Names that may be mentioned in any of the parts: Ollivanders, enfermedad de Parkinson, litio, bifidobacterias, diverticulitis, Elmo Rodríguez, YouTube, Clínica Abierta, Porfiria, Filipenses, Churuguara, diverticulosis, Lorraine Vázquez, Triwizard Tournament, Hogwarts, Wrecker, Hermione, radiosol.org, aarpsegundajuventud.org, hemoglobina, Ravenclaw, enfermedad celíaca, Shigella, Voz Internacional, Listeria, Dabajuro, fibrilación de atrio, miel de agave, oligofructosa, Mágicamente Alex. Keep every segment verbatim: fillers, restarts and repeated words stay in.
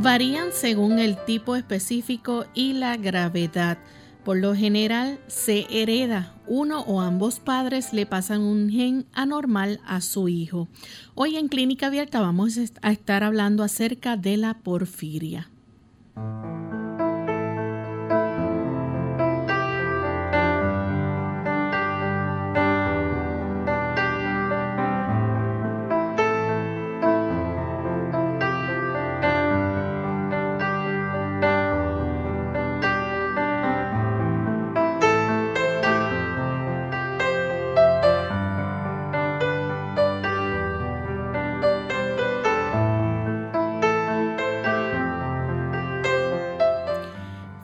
Varían según el tipo específico y la gravedad. Por lo general, se hereda. Uno o ambos padres le pasan un gen anormal a su hijo. Hoy en Clínica Abierta vamos a estar hablando acerca de la porfiria.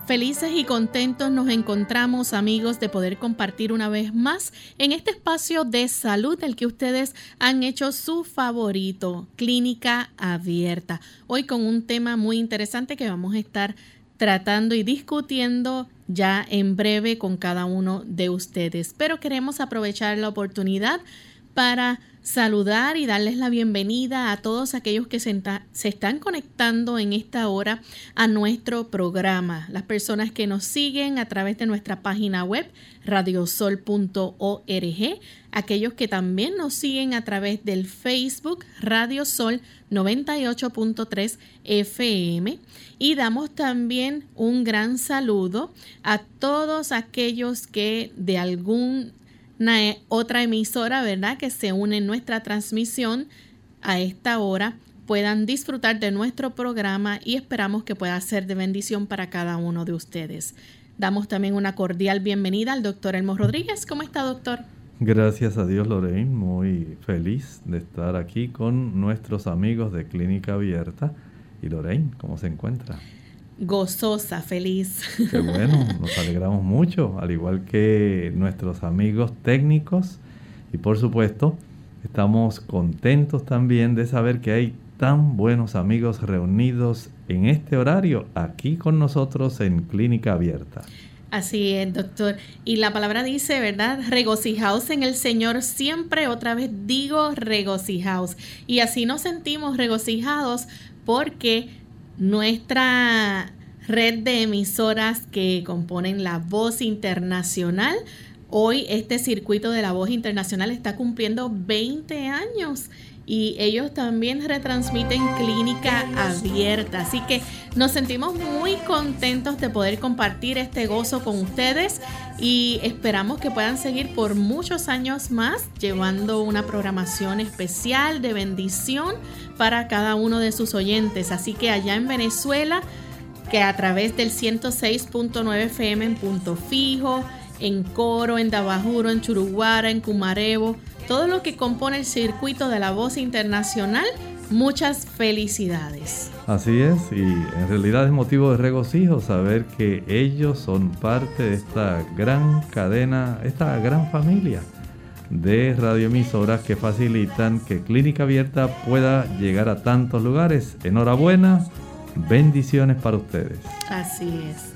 Felices y contentos nos encontramos, amigos, de poder compartir una vez más en este espacio de salud del que ustedes han hecho su favorito, Clínica Abierta. Hoy con un tema muy interesante que vamos a estar tratando y discutiendo ya en breve con cada uno de ustedes. Pero queremos aprovechar la oportunidad para saludar y darles la bienvenida a todos aquellos que se, enta- se están conectando en esta hora a nuestro programa. Las personas que nos siguen a través de nuestra página web radio sol punto org, aquellos que también nos siguen a través del Facebook Radio Sol noventa y ocho punto tres F M, y damos también un gran saludo a todos aquellos que de algún Una, otra emisora, ¿verdad?, que se une en nuestra transmisión a esta hora, puedan disfrutar de nuestro programa y esperamos que pueda ser de bendición para cada uno de ustedes. Damos también una cordial bienvenida al doctor Elmo Rodríguez. ¿Cómo está, doctor? Gracias a Dios, Lorraine. Muy feliz de estar aquí con nuestros amigos de Clínica Abierta. Y Lorraine, ¿cómo se encuentra? Gozosa, feliz. Qué bueno, nos alegramos mucho, al igual que nuestros amigos técnicos. Y por supuesto, estamos contentos también de saber que hay tan buenos amigos reunidos en este horario aquí con nosotros en Clínica Abierta. Así es, doctor. Y la palabra dice, ¿verdad? Regocijaos en el Señor siempre. Otra vez digo regocijaos. Y así nos sentimos regocijados porque nuestra red de emisoras que componen la Voz Internacional, hoy este circuito de la Voz Internacional está cumpliendo veinte años y ellos también retransmiten Clínica Abierta. Así que nos sentimos muy contentos de poder compartir este gozo con ustedes y esperamos que puedan seguir por muchos años más llevando una programación especial de bendición para cada uno de sus oyentes. Así que allá en Venezuela, que a través del ciento seis punto nueve F M en Punto Fijo, en Coro, en Dabajuro, en Churuguara, en Cumarebo, todo lo que compone el circuito de la Voz Internacional, muchas felicidades. Así es, y en realidad es motivo de regocijo saber que ellos son parte de esta gran cadena, esta gran familia de radioemisoras que facilitan que Clínica Abierta pueda llegar a tantos lugares. Enhorabuena, bendiciones para ustedes. Así es.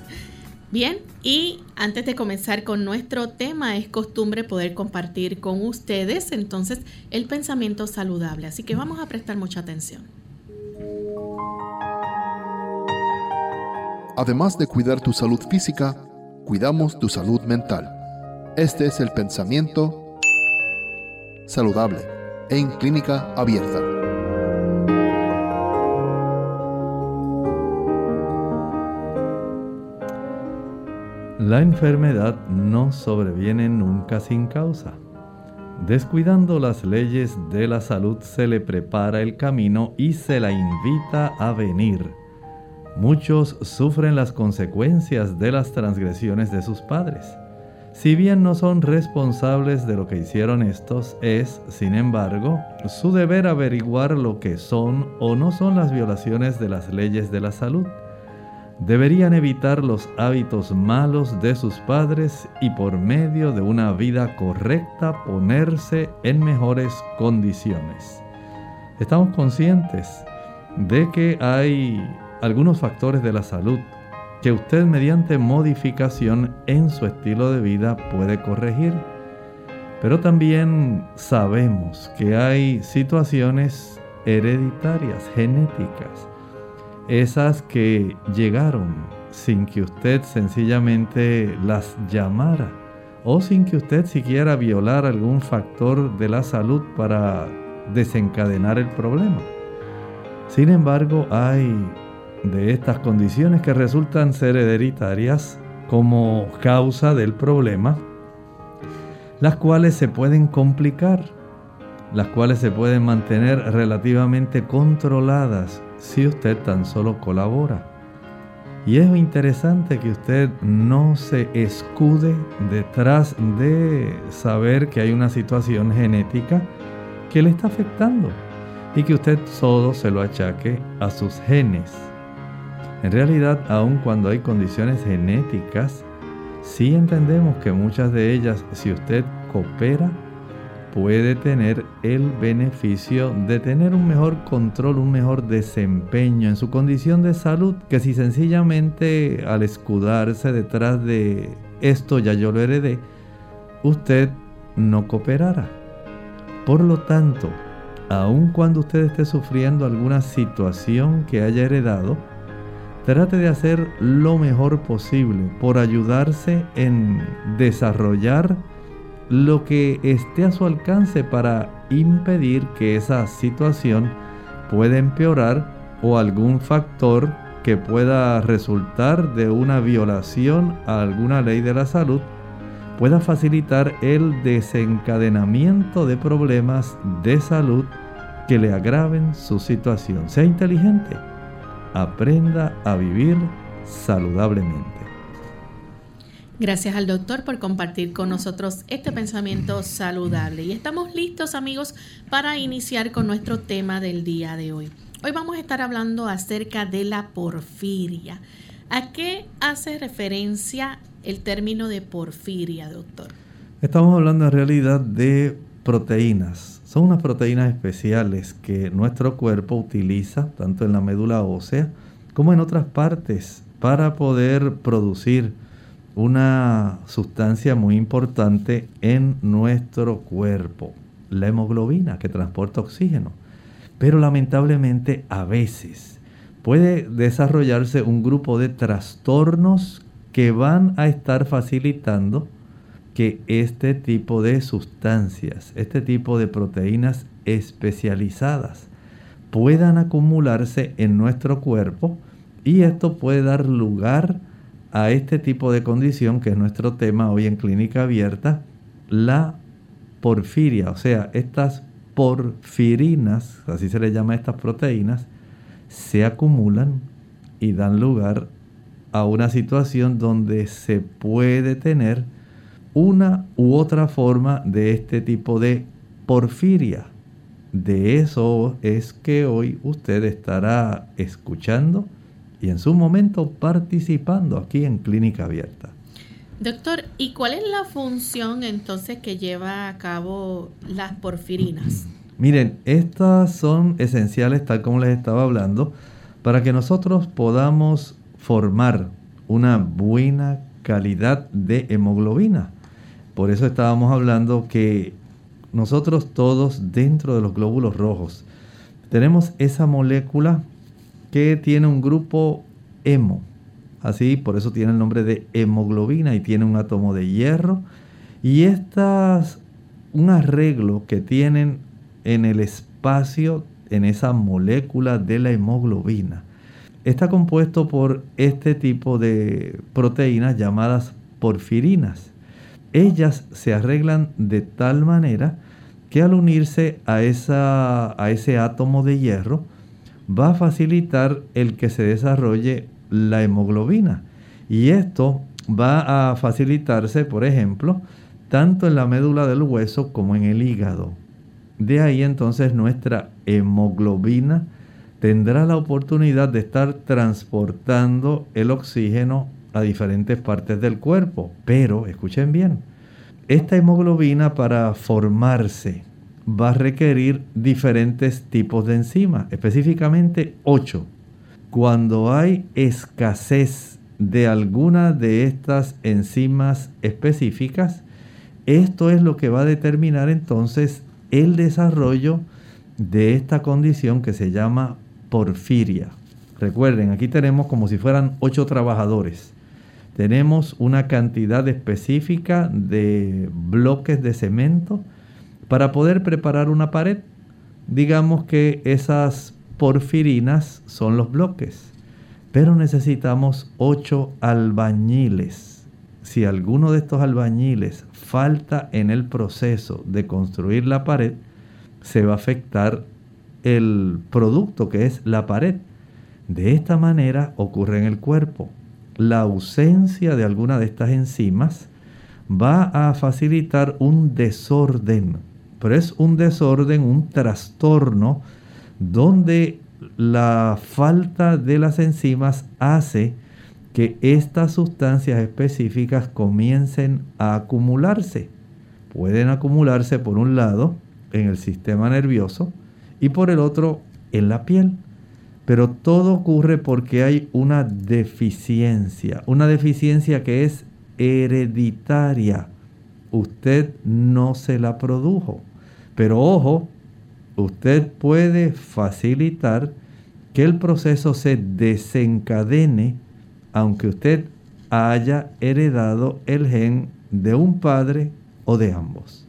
Bien, y antes de comenzar con nuestro tema, es costumbre poder compartir con ustedes entonces el pensamiento saludable, así que vamos a prestar mucha atención. Además de cuidar tu salud física, cuidamos tu salud mental. Este es el pensamiento saludable en Clínica Abierta. La enfermedad no sobreviene nunca sin causa. Descuidando las leyes de la salud se le prepara el camino y se la invita a venir. Muchos sufren las consecuencias de las transgresiones de sus padres. Si bien no son responsables de lo que hicieron estos, es, sin embargo, su deber averiguar lo que son o no son las violaciones de las leyes de la salud. Deberían evitar los hábitos malos de sus padres y por medio de una vida correcta ponerse en mejores condiciones. Estamos conscientes de que hay algunos factores de la salud que usted mediante modificación en su estilo de vida puede corregir. Pero también sabemos que hay situaciones hereditarias, genéticas, esas que llegaron sin que usted sencillamente las llamara o sin que usted siquiera violara algún factor de la salud para desencadenar el problema. Sin embargo, hay de estas condiciones que resultan ser hereditarias como causa del problema, las cuales se pueden complicar, las cuales se pueden mantener relativamente controladas si usted tan solo colabora. Y es interesante que usted no se escude detrás de saber que hay una situación genética que le está afectando y que usted solo se lo achaque a sus genes. En realidad, aun cuando hay condiciones genéticas, sí entendemos que muchas de ellas, si usted coopera, puede tener el beneficio de tener un mejor control, un mejor desempeño en su condición de salud, que si sencillamente al escudarse detrás de esto ya yo lo heredé, usted no cooperará. Por lo tanto, aun cuando usted esté sufriendo alguna situación que haya heredado, trate de hacer lo mejor posible por ayudarse en desarrollar lo que esté a su alcance para impedir que esa situación pueda empeorar o algún factor que pueda resultar de una violación a alguna ley de la salud pueda facilitar el desencadenamiento de problemas de salud que le agraven su situación. Sea inteligente, aprenda a vivir saludablemente. Gracias al doctor por compartir con nosotros este pensamiento saludable. Y estamos listos, amigos, para iniciar con nuestro tema del día de hoy. Hoy vamos a estar hablando acerca de la porfiria. ¿A qué hace referencia el término de porfiria, doctor? Estamos hablando en realidad de proteínas. Son unas proteínas especiales que nuestro cuerpo utiliza, tanto en la médula ósea como en otras partes, para poder producir una sustancia muy importante en nuestro cuerpo, la hemoglobina, que transporta oxígeno. Pero lamentablemente a veces puede desarrollarse un grupo de trastornos que van a estar facilitando que este tipo de sustancias, este tipo de proteínas especializadas puedan acumularse en nuestro cuerpo, y esto puede dar lugar a este tipo de condición que es nuestro tema hoy en Clínica Abierta, la porfiria, o sea, estas porfirinas, así se le llama a estas proteínas, se acumulan y dan lugar a una situación donde se puede tener una u otra forma de este tipo de porfiria. De eso es que hoy usted estará escuchando y en su momento participando aquí en Clínica Abierta. Doctor, ¿y cuál es la función entonces que lleva a cabo las porfirinas? Miren, estas son esenciales, tal como les estaba hablando, para que nosotros podamos formar una buena calidad de hemoglobina. Por eso estábamos hablando que nosotros todos dentro de los glóbulos rojos tenemos esa molécula que tiene un grupo hemo. Así, por eso tiene el nombre de hemoglobina y tiene un átomo de hierro. Y estas, un arreglo que tienen en el espacio, en esa molécula de la hemoglobina, está compuesto por este tipo de proteínas llamadas porfirinas. Ellas se arreglan de tal manera que al unirse a, esa, a ese átomo de hierro va a facilitar el que se desarrolle la hemoglobina, y esto va a facilitarse, por ejemplo, tanto en la médula del hueso como en el hígado. De ahí entonces nuestra hemoglobina tendrá la oportunidad de estar transportando el oxígeno a diferentes partes del cuerpo. Pero, escuchen bien, esta hemoglobina para formarse va a requerir diferentes tipos de enzimas, específicamente ocho. Cuando hay escasez de alguna de estas enzimas específicas, esto es lo que va a determinar entonces el desarrollo de esta condición que se llama porfiria. Recuerden, aquí tenemos como si fueran ocho trabajadores. Tenemos una cantidad específica de bloques de cemento para poder preparar una pared. Digamos que esas porfirinas son los bloques, pero necesitamos ocho albañiles. Si alguno de estos albañiles falta en el proceso de construir la pared, se va a afectar el producto que es la pared. De esta manera ocurre en el cuerpo. La ausencia de alguna de estas enzimas va a facilitar un desorden, pero es un desorden, un trastorno, donde la falta de las enzimas hace que estas sustancias específicas comiencen a acumularse. Pueden acumularse por un lado en el sistema nervioso y por el otro en la piel. Pero todo ocurre porque hay una deficiencia, una deficiencia que es hereditaria. Usted no se la produjo, pero ojo, usted puede facilitar que el proceso se desencadene aunque usted haya heredado el gen de un padre o de ambos.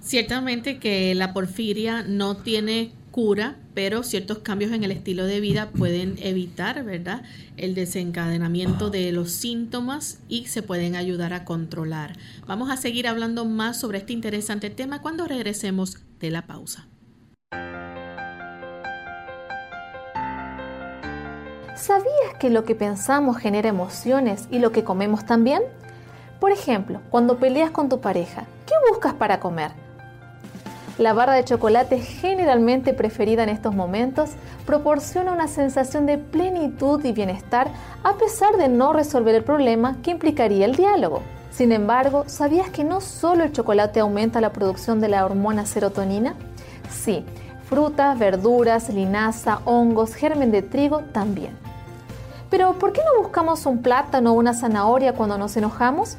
Ciertamente que la porfiria no tiene cura, pero ciertos cambios en el estilo de vida pueden evitar, ¿verdad?, el desencadenamiento de los síntomas y se pueden ayudar a controlar. Vamos a seguir hablando más sobre este interesante tema cuando regresemos de la pausa. ¿Sabías que lo que pensamos genera emociones y lo que comemos también? Por ejemplo, cuando peleas con tu pareja, ¿qué buscas para comer? La barra de chocolate, generalmente preferida en estos momentos, proporciona una sensación de plenitud y bienestar a pesar de no resolver el problema que implicaría el diálogo. Sin embargo, ¿sabías que no solo el chocolate aumenta la producción de la hormona serotonina? Sí, frutas, verduras, linaza, hongos, germen de trigo también. Pero, ¿por qué no buscamos un plátano o una zanahoria cuando nos enojamos?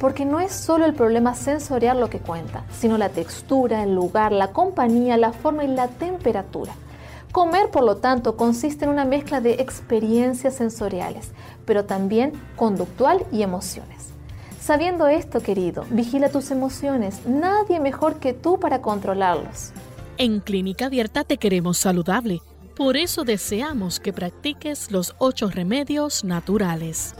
Porque no es solo el problema sensorial lo que cuenta, sino la textura, el lugar, la compañía, la forma y la temperatura. Comer, por lo tanto, consiste en una mezcla de experiencias sensoriales, pero también conductual y emociones. Sabiendo esto, querido, vigila tus emociones. Nadie mejor que tú para controlarlos. En Clínica Abierta te queremos saludable. Por eso deseamos que practiques los ocho remedios naturales.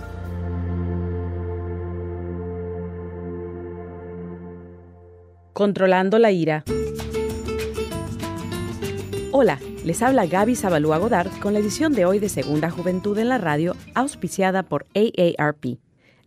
Controlando la ira. Hola, Les habla Gaby Sabalúa Godard con la edición de hoy de Segunda Juventud en la radio, auspiciada por A A R P.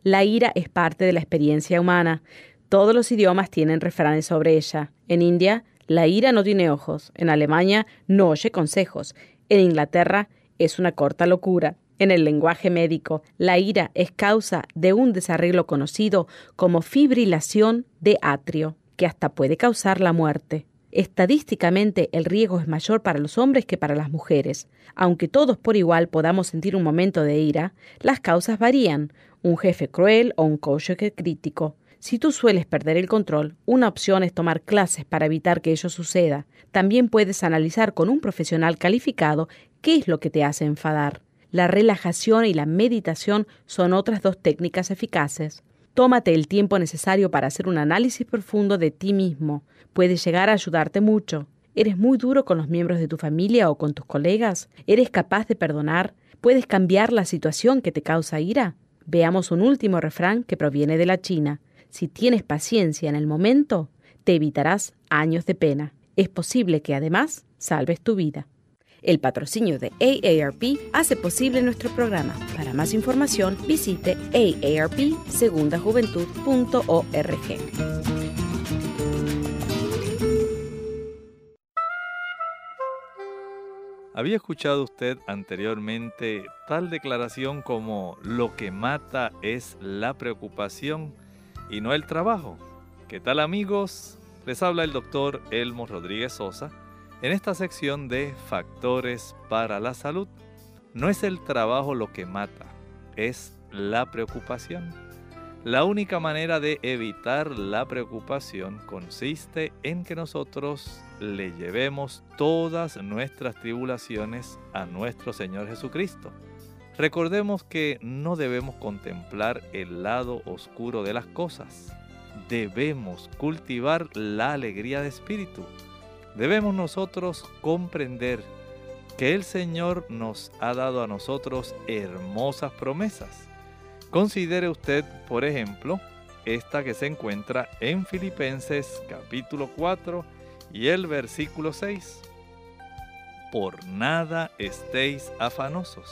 La ira es parte de la experiencia humana. Todos los idiomas tienen refranes sobre ella. En India, la ira no tiene ojos. En Alemania, no oye consejos. En Inglaterra, es una corta locura. En el lenguaje médico, la ira es causa de un desarreglo conocido como fibrilación de atrio, que hasta puede causar la muerte. Estadísticamente, el riesgo es mayor para los hombres que para las mujeres. Aunque todos por igual podamos sentir un momento de ira, las causas varían. Un jefe cruel o un cónyuge crítico. Si tú sueles perder el control, una opción es tomar clases para evitar que ello suceda. También puedes analizar con un profesional calificado qué es lo que te hace enfadar. La relajación y la meditación son otras dos técnicas eficaces. Tómate el tiempo necesario para hacer un análisis profundo de ti mismo. Puede llegar a ayudarte mucho. ¿Eres muy duro con los miembros de tu familia o con tus colegas? ¿Eres capaz de perdonar? ¿Puedes cambiar la situación que te causa ira? Veamos un último refrán que proviene de la China. Si tienes paciencia en el momento, te evitarás años de pena. Es posible que además salves tu vida. El patrocinio de A A R P hace posible nuestro programa. Para más información, visite a a r p segunda juventud punto org. ¿Había escuchado usted anteriormente tal declaración como lo que mata es la preocupación y no el trabajo? ¿Qué tal, amigos? Les habla el doctor Elmo Rodríguez Sosa en esta sección de Factores para la Salud. No es el trabajo lo que mata, es la preocupación. La única manera de evitar la preocupación consiste en que nosotros le llevemos todas nuestras tribulaciones a nuestro Señor Jesucristo. Recordemos que no debemos contemplar el lado oscuro de las cosas. Debemos cultivar la alegría de espíritu. Debemos nosotros comprender que el Señor nos ha dado a nosotros hermosas promesas. Considere usted, por ejemplo, esta que se encuentra en Filipenses capítulo cuatro y el versículo seis. Por nada estéis afanosos,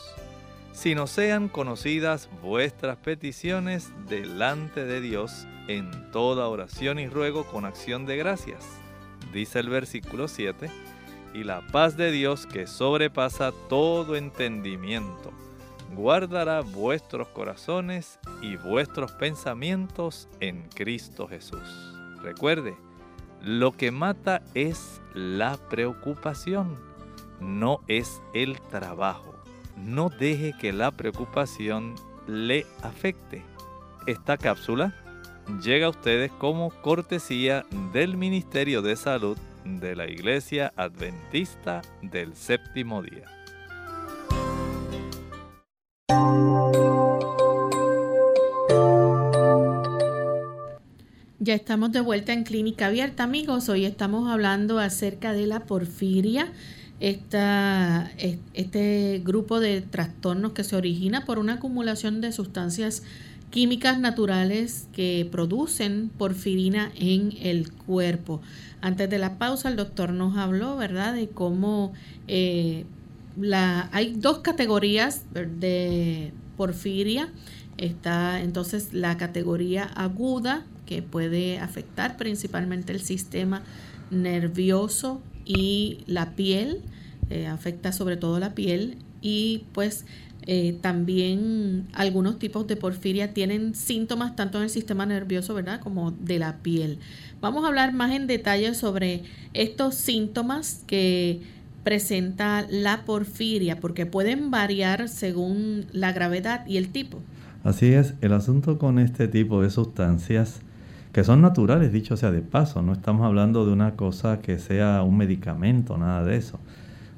sino sean conocidas vuestras peticiones delante de Dios en toda oración y ruego con acción de gracias, dice el versículo siete, y la paz de Dios que sobrepasa todo entendimiento, guardará vuestros corazones y vuestros pensamientos en Cristo Jesús. Recuerde, lo que mata es la preocupación, no es el trabajo. No deje que la preocupación le afecte. Esta cápsula llega a ustedes como cortesía del Ministerio de Salud de la Iglesia Adventista del Séptimo Día. Ya estamos de vuelta en Clínica Abierta, amigos. Hoy estamos hablando acerca de la porfiria, esta, este grupo de trastornos que se origina por una acumulación de sustancias químicas naturales que producen porfirina en el cuerpo. Antes de la pausa, el doctor nos habló, ¿verdad?, de cómo eh, la, hay dos categorías de porfiria. Está entonces la categoría aguda, que puede afectar principalmente el sistema nervioso y la piel, eh, afecta sobre todo la piel, y pues eh, también algunos tipos de porfiria tienen síntomas tanto en el sistema nervioso, ¿verdad?, como de la piel. Vamos a hablar más en detalle sobre estos síntomas que presenta la porfiria, porque pueden variar según la gravedad y el tipo. Así es, el asunto con este tipo de sustancias que son naturales, dicho sea de paso, no estamos hablando de una cosa que sea un medicamento, nada de eso.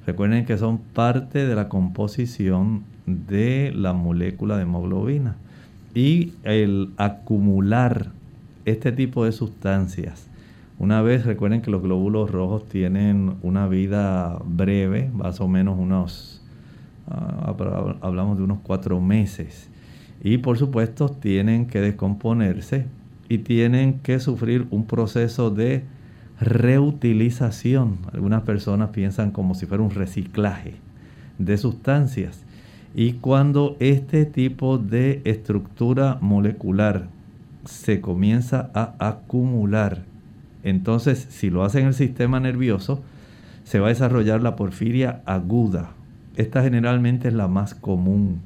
Recuerden que son parte de la composición de la molécula de hemoglobina, y el acumular este tipo de sustancias. Una vez, recuerden que los glóbulos rojos tienen una vida breve, más o menos unos, uh, hablamos de unos cuatro meses, y por supuesto tienen que descomponerse y tienen que sufrir un proceso de reutilización. Algunas personas piensan como si fuera un reciclaje de sustancias. Y cuando este tipo de estructura molecular se comienza a acumular, entonces si lo hace en el sistema nervioso, se va a desarrollar la porfiria aguda. Esta generalmente es la más común.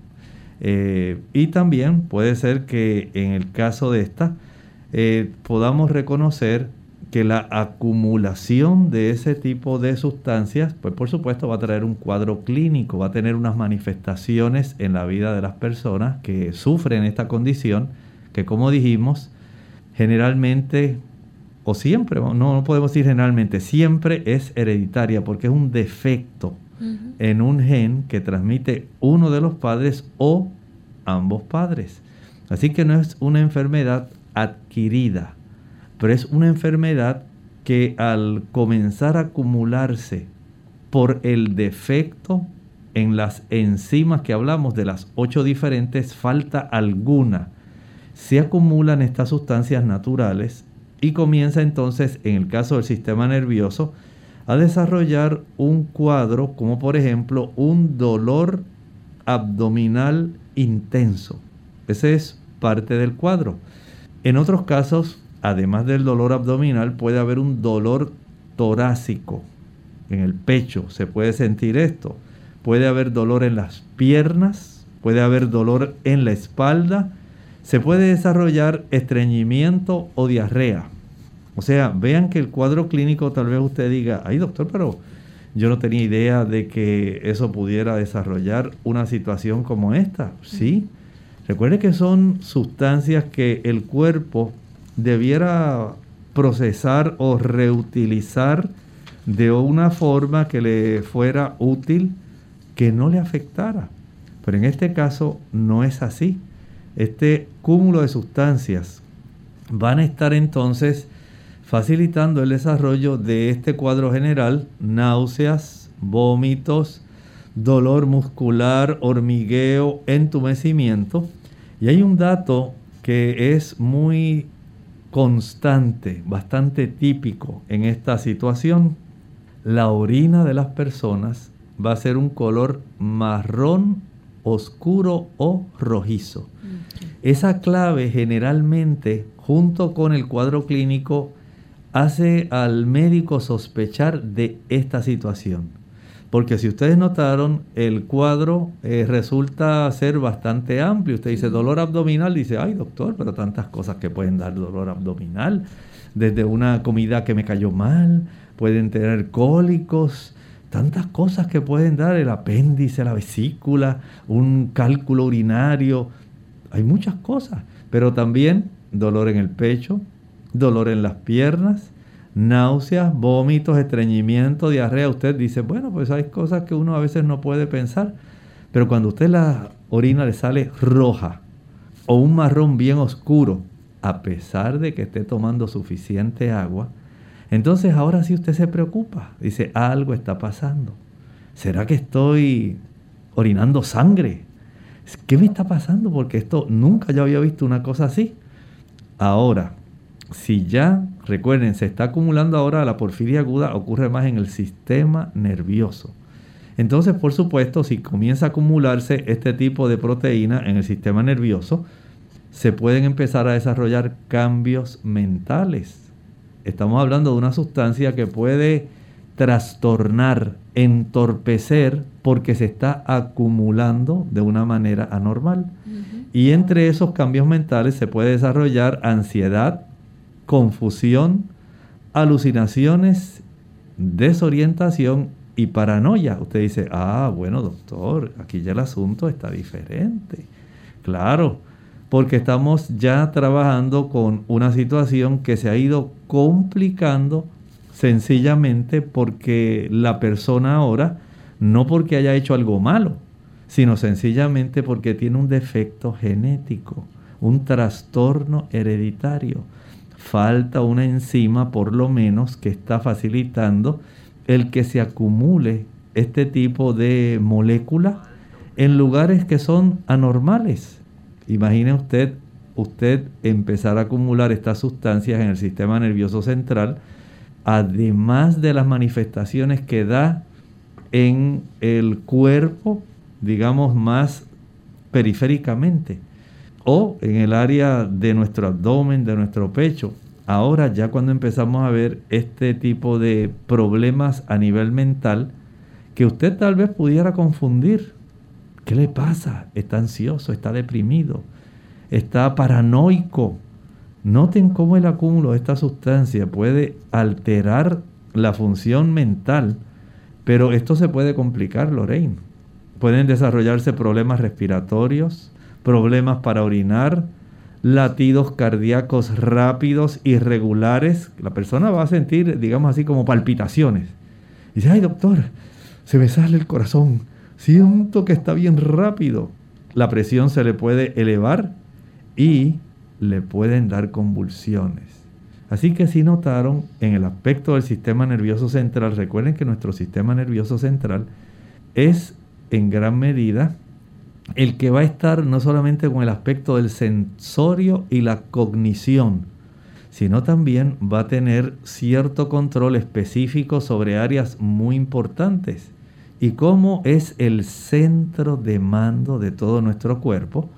Eh, y también puede ser que en el caso de esta eh, podamos reconocer que la acumulación de ese tipo de sustancias, pues por supuesto va a traer un cuadro clínico, va a tener unas manifestaciones en la vida de las personas que sufren esta condición, que como dijimos, generalmente o siempre, no, no podemos decir generalmente, siempre es hereditaria porque es un defecto uh-huh. en un gen que transmite uno de los padres o ambos padres. Así que no es una enfermedad adquirida, pero es una enfermedad que al comenzar a acumularse por el defecto en las enzimas que hablamos de las ocho diferentes, falta alguna. Se acumulan estas sustancias naturales y comienza entonces, en el caso del sistema nervioso, a desarrollar un cuadro como por ejemplo un dolor abdominal intenso. Ese es parte del cuadro. En otros casos, además del dolor abdominal, puede haber un dolor torácico en el pecho. Se puede sentir esto. Puede haber dolor en las piernas, puede haber dolor en la espalda. Se puede desarrollar estreñimiento o diarrea. O sea, vean que el cuadro clínico, tal vez usted diga, ay doctor, pero yo no tenía idea de que eso pudiera desarrollar una situación como esta. Sí, recuerde que son sustancias que el cuerpo debiera procesar o reutilizar de una forma que le fuera útil, que no le afectara. Pero en este caso no es así. Este cúmulo de sustancias van a estar entonces facilitando el desarrollo de este cuadro general: náuseas, vómitos, dolor muscular, hormigueo, entumecimiento. Y hay un dato que es muy constante, bastante típico en esta situación. La orina de las personas va a ser un color marrón oscuro o rojizo. Okay. Esa clave generalmente, junto con el cuadro clínico, hace al médico sospechar de esta situación. Porque si ustedes notaron, el cuadro eh, resulta ser bastante amplio. Usted dice dolor abdominal, dice, ay doctor, pero tantas cosas que pueden dar dolor abdominal. Desde una comida que me cayó mal, pueden tener cólicos, tantas cosas que pueden dar, el apéndice, la vesícula, un cálculo urinario. Hay muchas cosas, pero también dolor en el pecho, dolor en las piernas, náuseas, vómitos, estreñimiento, diarrea. Usted dice, bueno, pues hay cosas que uno a veces no puede pensar, pero cuando usted la orina le sale roja o un marrón bien oscuro, a pesar de que esté tomando suficiente agua, entonces ahora sí usted se preocupa. Dice, algo está pasando. ¿Será que estoy orinando sangre? ¿Qué me está pasando? Porque esto nunca yo había visto una cosa así. Ahora, si ya, recuerden, se está acumulando ahora la porfiria aguda, ocurre más en el sistema nervioso. Entonces, por supuesto, si comienza a acumularse este tipo de proteína en el sistema nervioso, se pueden empezar a desarrollar cambios mentales. Estamos hablando de una sustancia que puede trastornar, entorpecer, porque se está acumulando de una manera anormal. Uh-huh. Y entre esos cambios mentales se puede desarrollar ansiedad, confusión, alucinaciones, desorientación y paranoia. Usted dice, ah, bueno doctor, aquí ya el asunto está diferente. Claro, porque estamos ya trabajando con una situación que se ha ido complicando sencillamente porque la persona ahora, no porque haya hecho algo malo, sino sencillamente porque tiene un defecto genético, un trastorno hereditario. Falta una enzima, por lo menos, que está facilitando el que se acumule este tipo de molécula en lugares que son anormales. Imagine usted, usted empezar a acumular estas sustancias en el sistema nervioso central. además de las manifestaciones que da en el cuerpo, digamos más periféricamente, o en el área de nuestro abdomen, de nuestro pecho. Ahora ya cuando empezamos a ver este tipo de problemas a nivel mental, que usted tal vez pudiera confundir. ¿Qué le pasa? Está ansioso, está deprimido, está paranoico. Noten cómo el acúmulo de esta sustancia puede alterar la función mental, pero esto se puede complicar, Lorraine. Pueden desarrollarse problemas respiratorios, problemas para orinar, latidos cardíacos rápidos, irregulares. La persona va a sentir, digamos así, como palpitaciones. Y dice, ay doctor, se me sale el corazón, siento que está bien rápido. La presión se le puede elevar y le pueden dar convulsiones. Así que si notaron, en el aspecto del sistema nervioso central, recuerden que nuestro sistema nervioso central es en gran medida el que va a estar no solamente con el aspecto del sensorio y la cognición, sino también va a tener cierto control específico sobre áreas muy importantes. Y como es el centro de mando de todo nuestro cuerpo,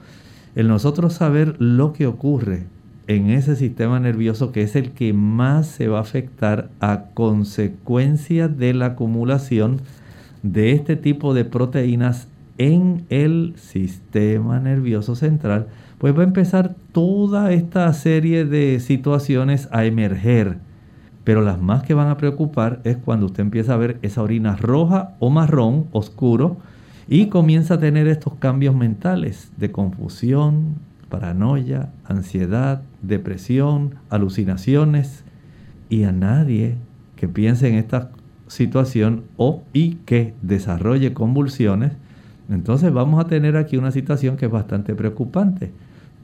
el nosotros saber lo que ocurre en ese sistema nervioso, que es el que más se va a afectar a consecuencia de la acumulación de este tipo de proteínas en el sistema nervioso central, pues va a empezar toda esta serie de situaciones a emerger. Pero las más que van a preocupar es cuando usted empieza a ver esa orina roja o marrón oscuro y comienza a tener estos cambios mentales de confusión, paranoia, ansiedad, depresión, alucinaciones. Y a nadie que piense en esta situación o y que desarrolle convulsiones, entonces vamos a tener aquí una situación que es bastante preocupante.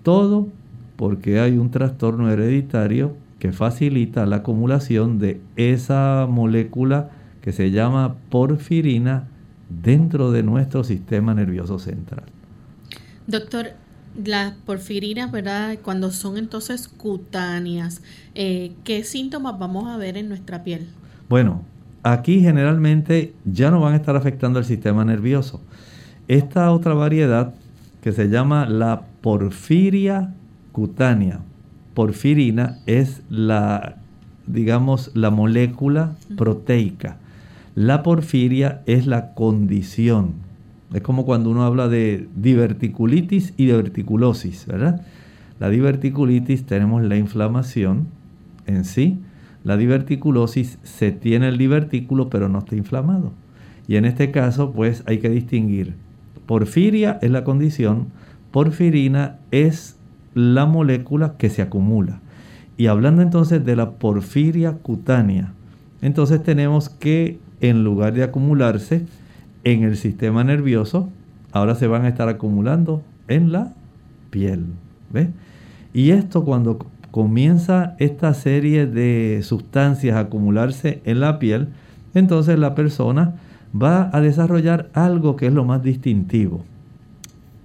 Todo porque hay un trastorno hereditario que facilita la acumulación de esa molécula que se llama porfirina dentro de nuestro sistema nervioso central. Doctor, las porfirinas, ¿verdad? Cuando son entonces cutáneas, eh, ¿qué síntomas vamos a ver en nuestra piel? Bueno, aquí generalmente ya no van a estar afectando el sistema nervioso. Esta otra variedad que se llama la porfiria cutánea, porfirina es la, digamos, la molécula proteica. La porfiria es la condición. Es como cuando uno habla de diverticulitis y diverticulosis, ¿verdad? La diverticulitis tenemos la inflamación en sí. La diverticulosis se tiene el divertículo, pero no está inflamado. Y en este caso, pues, hay que distinguir. Porfiria es la condición, porfirina es la molécula que se acumula. Y hablando entonces de la porfiria cutánea, entonces tenemos que en lugar de acumularse en el sistema nervioso, ahora se van a estar acumulando en la piel. ¿Ves? Y esto cuando comienza esta serie de sustancias a acumularse en la piel, entonces la persona va a desarrollar algo que es lo más distintivo.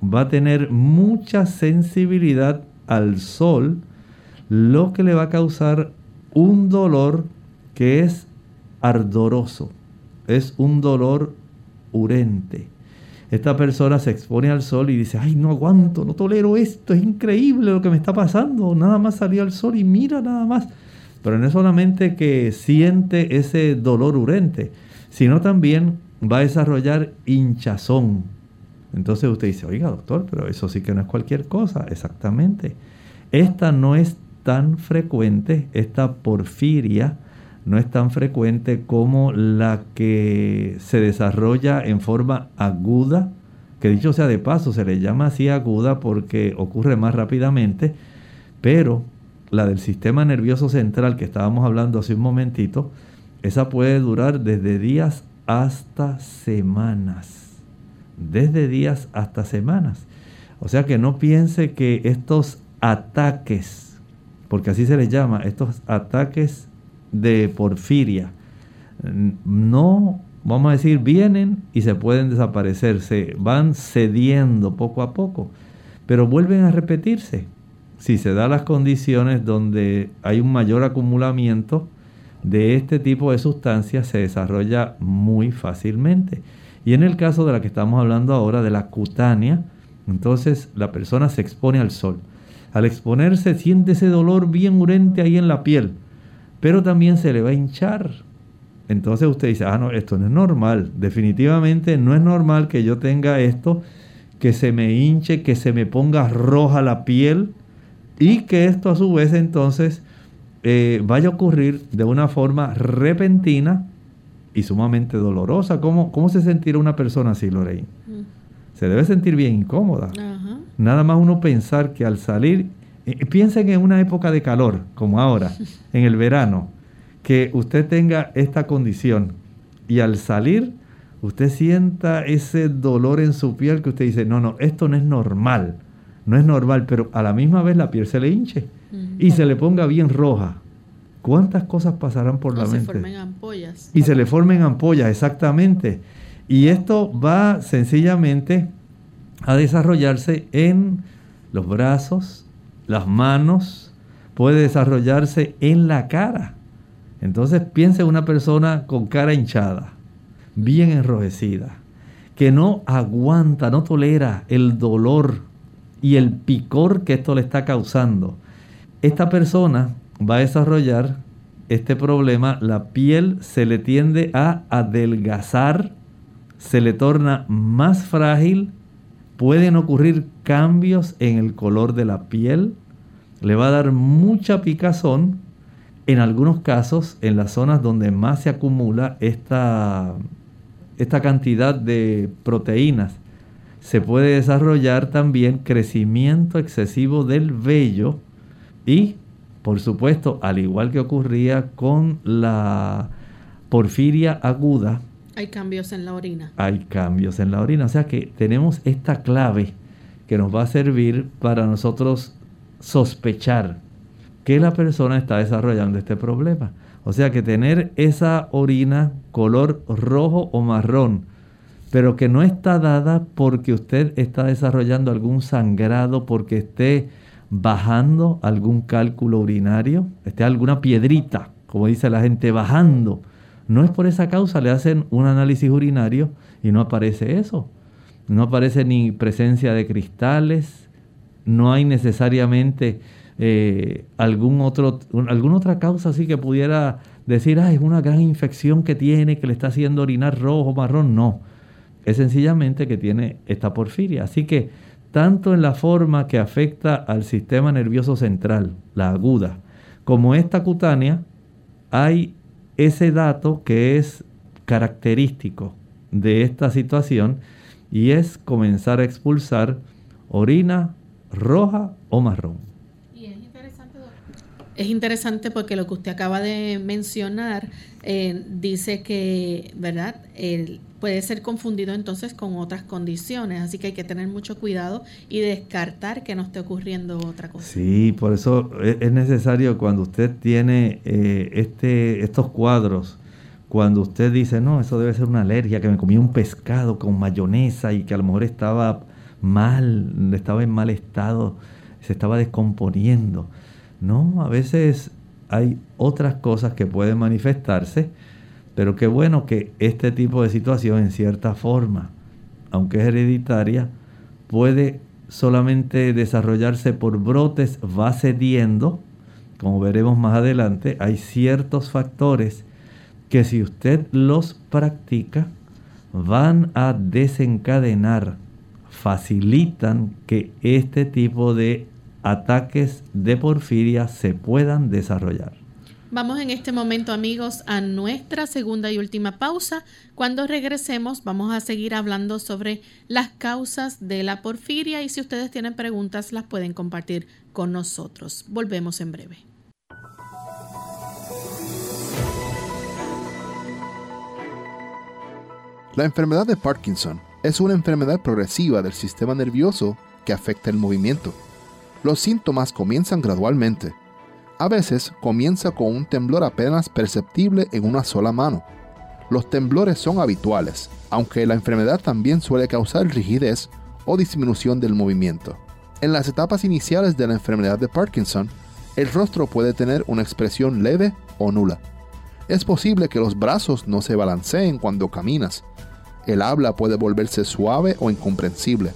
Va a tener mucha sensibilidad al sol, lo que le va a causar un dolor que es ardoroso, es un dolor urente. Esta persona se expone al sol y dice, ay, no aguanto, no tolero esto, es increíble lo que me está pasando, nada más salió al sol y mira nada más. Pero no es solamente que siente ese dolor urente, sino también va a desarrollar hinchazón. Entonces usted dice, oiga doctor, pero eso sí que no es cualquier cosa. Exactamente. Esta no es tan frecuente, esta porfiria no es tan frecuente como la que se desarrolla en forma aguda, que dicho sea de paso, se le llama así aguda porque ocurre más rápidamente, pero la del sistema nervioso central que estábamos hablando hace un momentito, esa puede durar desde días hasta semanas. Desde días hasta semanas. O sea que no piense que estos ataques, porque así se les llama, estos ataques de porfiria, no, vamos a decir, vienen y se pueden desaparecer, se van cediendo poco a poco, pero vuelven a repetirse. Si se dan las condiciones donde hay un mayor acumulamiento, de este tipo de sustancias se desarrolla muy fácilmente. Y en el caso de la que estamos hablando ahora, de la cutánea, entonces la persona se expone al sol. Al exponerse siente ese dolor bien urente ahí en la piel, pero también se le va a hinchar. Entonces usted dice, ah, no, esto no es normal. Definitivamente no es normal que yo tenga esto, que se me hinche, que se me ponga roja la piel y que esto a su vez entonces eh, vaya a ocurrir de una forma repentina y sumamente dolorosa. ¿Cómo, cómo se sentirá una persona así, Lorraine? Uh-huh. Se debe sentir bien incómoda. Uh-huh. Nada más uno pensar que al salir, eh, piensen en una época de calor, como ahora, en el verano, que usted tenga esta condición y al salir usted sienta ese dolor en su piel que usted dice, no, no, esto no es normal, no es normal, pero a la misma vez la piel se le hinche uh-huh. y se le ponga bien roja. ¿Cuántas cosas pasarán por o la se mente? Se formen ampollas. Y se le formen ampollas, exactamente. Y esto va sencillamente a desarrollarse en los brazos, las manos, puede desarrollarse en la cara. Entonces piense en una persona con cara hinchada, bien enrojecida, que no aguanta, no tolera el dolor y el picor que esto le está causando. Esta persona va a desarrollar este problema, la piel se le tiende a adelgazar, se le torna más frágil, pueden ocurrir cambios en el color de la piel, le va a dar mucha picazón, en algunos casos, en las zonas donde más se acumula esta, esta cantidad de proteínas, se puede desarrollar también crecimiento excesivo del vello y, por supuesto, al igual que ocurría con la porfiria aguda. Hay cambios en la orina. Hay cambios en la orina. O sea que tenemos esta clave que nos va a servir para nosotros sospechar que la persona está desarrollando este problema. O sea que tener esa orina color rojo o marrón, pero que no está dada porque usted está desarrollando algún sangrado, porque esté bajando algún cálculo urinario, esté alguna piedrita, como dice la gente, bajando. No es por esa causa, le hacen un análisis urinario y no aparece eso. No aparece ni presencia de cristales, no hay necesariamente eh, algún otro, un, alguna otra causa así que pudiera decir, ah, es una gran infección que tiene, que le está haciendo orinar rojo, marrón. No, es sencillamente que tiene esta porfiria. Así que tanto en la forma que afecta al sistema nervioso central, la aguda, como esta cutánea, hay ese dato que es característico de esta situación y es comenzar a expulsar orina roja o marrón. Y es interesante, doctor. Es interesante porque lo que usted acaba de mencionar eh, dice que, ¿verdad?, el puede ser confundido entonces con otras condiciones, así que hay que tener mucho cuidado y descartar que no esté ocurriendo otra cosa. Sí, por eso es necesario cuando usted tiene eh, este, estos cuadros, cuando usted dice, no, eso debe ser una alergia, que me comí un pescado con mayonesa y que a lo mejor estaba mal, estaba en mal estado, se estaba descomponiendo. No, a veces hay otras cosas que pueden manifestarse. Pero qué bueno que este tipo de situación, en cierta forma, aunque es hereditaria, puede solamente desarrollarse por brotes, va cediendo. Como veremos más adelante, hay ciertos factores que si usted los practica, van a desencadenar, facilitan que este tipo de ataques de porfiria se puedan desarrollar. Vamos en este momento, amigos, a nuestra segunda y última pausa. Cuando regresemos, vamos a seguir hablando sobre las causas de la porfiria y si ustedes tienen preguntas, las pueden compartir con nosotros. Volvemos en breve. La enfermedad de Parkinson es una enfermedad progresiva del sistema nervioso que afecta el movimiento. Los síntomas comienzan gradualmente. A veces comienza con un temblor apenas perceptible en una sola mano. Los temblores son habituales, aunque la enfermedad también suele causar rigidez o disminución del movimiento. En las etapas iniciales de la enfermedad de Parkinson, el rostro puede tener una expresión leve o nula. Es posible que los brazos no se balanceen cuando caminas. El habla puede volverse suave o incomprensible.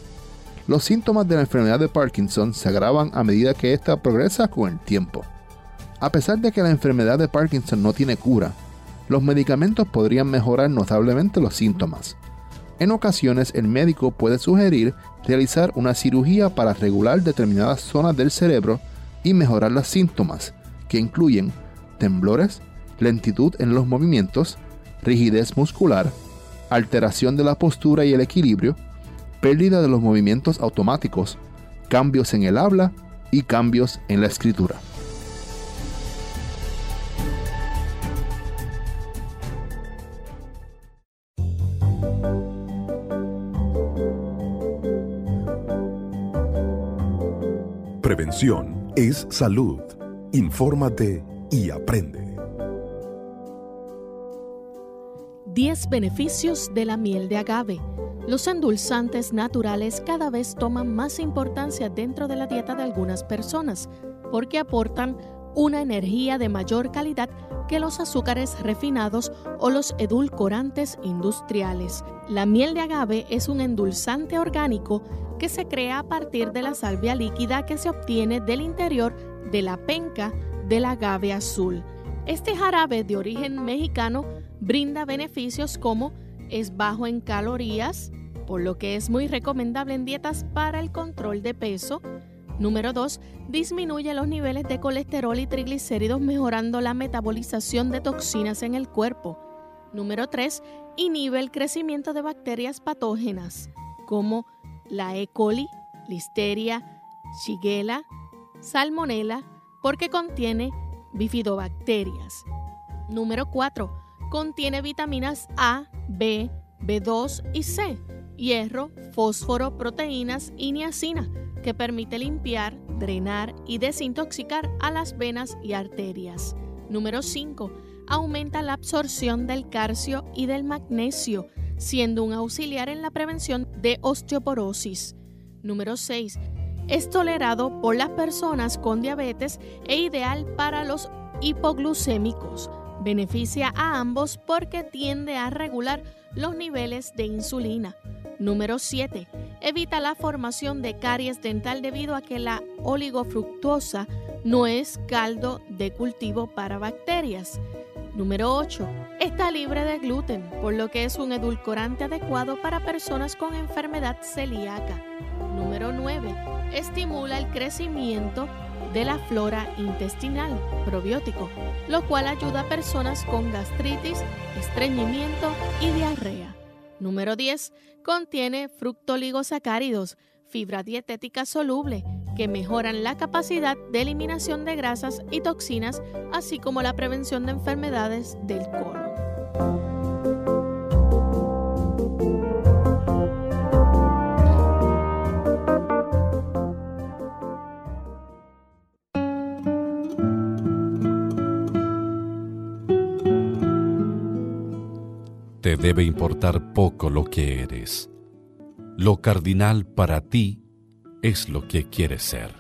Los síntomas de la enfermedad de Parkinson se agravan a medida que ésta progresa con el tiempo. A pesar de que la enfermedad de Parkinson no tiene cura, los medicamentos podrían mejorar notablemente los síntomas. En ocasiones, el médico puede sugerir realizar una cirugía para regular determinadas zonas del cerebro y mejorar los síntomas, que incluyen temblores, lentitud en los movimientos, rigidez muscular, alteración de la postura y el equilibrio, pérdida de los movimientos automáticos, cambios en el habla y cambios en la escritura. Prevención es salud. Infórmate y aprende. diez beneficios de la miel de agave. Los endulzantes naturales cada vez toman más importancia dentro de la dieta de algunas personas porque aportan una energía de mayor calidad que los azúcares refinados o los edulcorantes industriales. La miel de agave es un endulzante orgánico que se crea a partir de la salvia líquida que se obtiene del interior de la penca del agave azul. Este jarabe de origen mexicano brinda beneficios como es bajo en calorías, por lo que es muy recomendable en dietas para el control de peso. Número dos. Disminuye los niveles de colesterol y triglicéridos mejorando la metabolización de toxinas en el cuerpo. Número tres. Inhibe el crecimiento de bacterias patógenas como la E. coli, Listeria, Shigella, Salmonella, porque contiene bifidobacterias. Número cuatro. Contiene vitaminas A, B, B dos y C, hierro, fósforo, proteínas y niacina, que permite limpiar, drenar y desintoxicar a las venas y arterias. Número cinco. Aumenta la absorción del calcio y del magnesio, siendo un auxiliar en la prevención de osteoporosis. Número seis. Es tolerado por las personas con diabetes e ideal para los hipoglucémicos. Beneficia a ambos porque tiende a regular los niveles de insulina. Número siete. Evita la formación de caries dental debido a que la oligofructosa no es caldo de cultivo para bacterias. Número ocho. Está libre de gluten, por lo que es un edulcorante adecuado para personas con enfermedad celíaca. Número nueve. Estimula el crecimiento de la flora intestinal, probiótico, lo cual ayuda a personas con gastritis, estreñimiento y diarrea. Número diez. Contiene fructooligosacáridos, fibra dietética soluble, que mejoran la capacidad de eliminación de grasas y toxinas, así como la prevención de enfermedades del colon. Te debe importar poco lo que eres. Lo cardinal para ti es lo que quieres ser.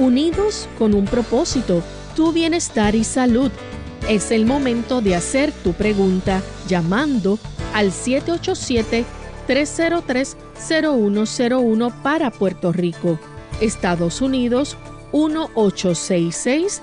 Unidos con un propósito, tu bienestar y salud. Es el momento de hacer tu pregunta llamando al siete ocho siete, tres cero tres, cero uno cero uno para Puerto Rico. Estados Unidos, uno ocho seis seis,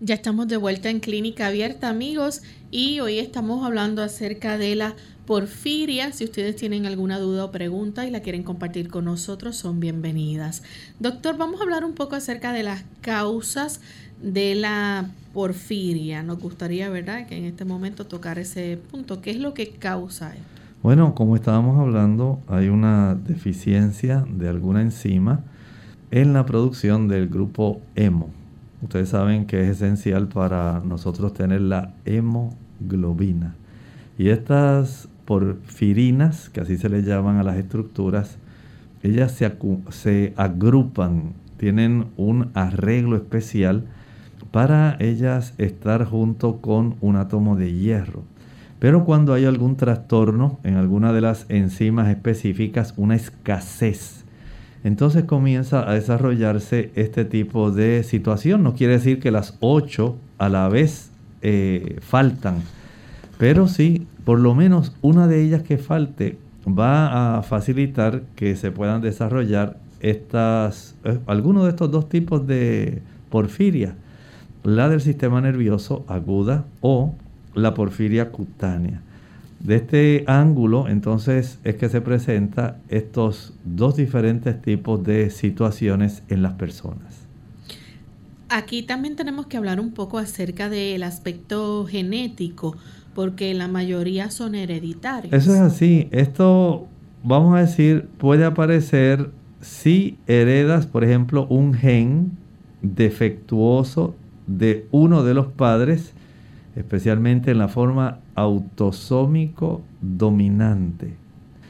Ya estamos de vuelta en Clínica Abierta, amigos, y hoy estamos hablando acerca de la porfiria. Si ustedes tienen alguna duda o pregunta y la quieren compartir con nosotros, son bienvenidas. Doctor, vamos a hablar un poco acerca de las causas de la porfiria. Nos gustaría, ¿verdad?, que en este momento tocar ese punto. ¿Qué es lo que causa esto? Bueno, como estábamos hablando, hay una deficiencia de alguna enzima en la producción del grupo hemo. Ustedes saben que es esencial para nosotros tener la hemoglobina. Y estas porfirinas, que así se les llaman a las estructuras, ellas se, acu- se agrupan, tienen un arreglo especial para ellas estar junto con un átomo de hierro. Pero cuando hay algún trastorno en alguna de las enzimas específicas, una escasez, entonces comienza a desarrollarse este tipo de situación. No quiere decir que las ocho a la vez eh, faltan, pero sí, por lo menos una de ellas que falte va a facilitar que se puedan desarrollar estas, eh, alguno de estos dos tipos de porfiria, la del sistema nervioso aguda o la porfiria cutánea. De este ángulo, entonces, es que se presentan estos dos diferentes tipos de situaciones en las personas. Aquí también tenemos que hablar un poco acerca del aspecto genético, porque la mayoría son hereditarios. Eso es así. Esto, vamos a decir, puede aparecer si heredas, por ejemplo, un gen defectuoso de uno de los padres, especialmente en la forma autosómico dominante.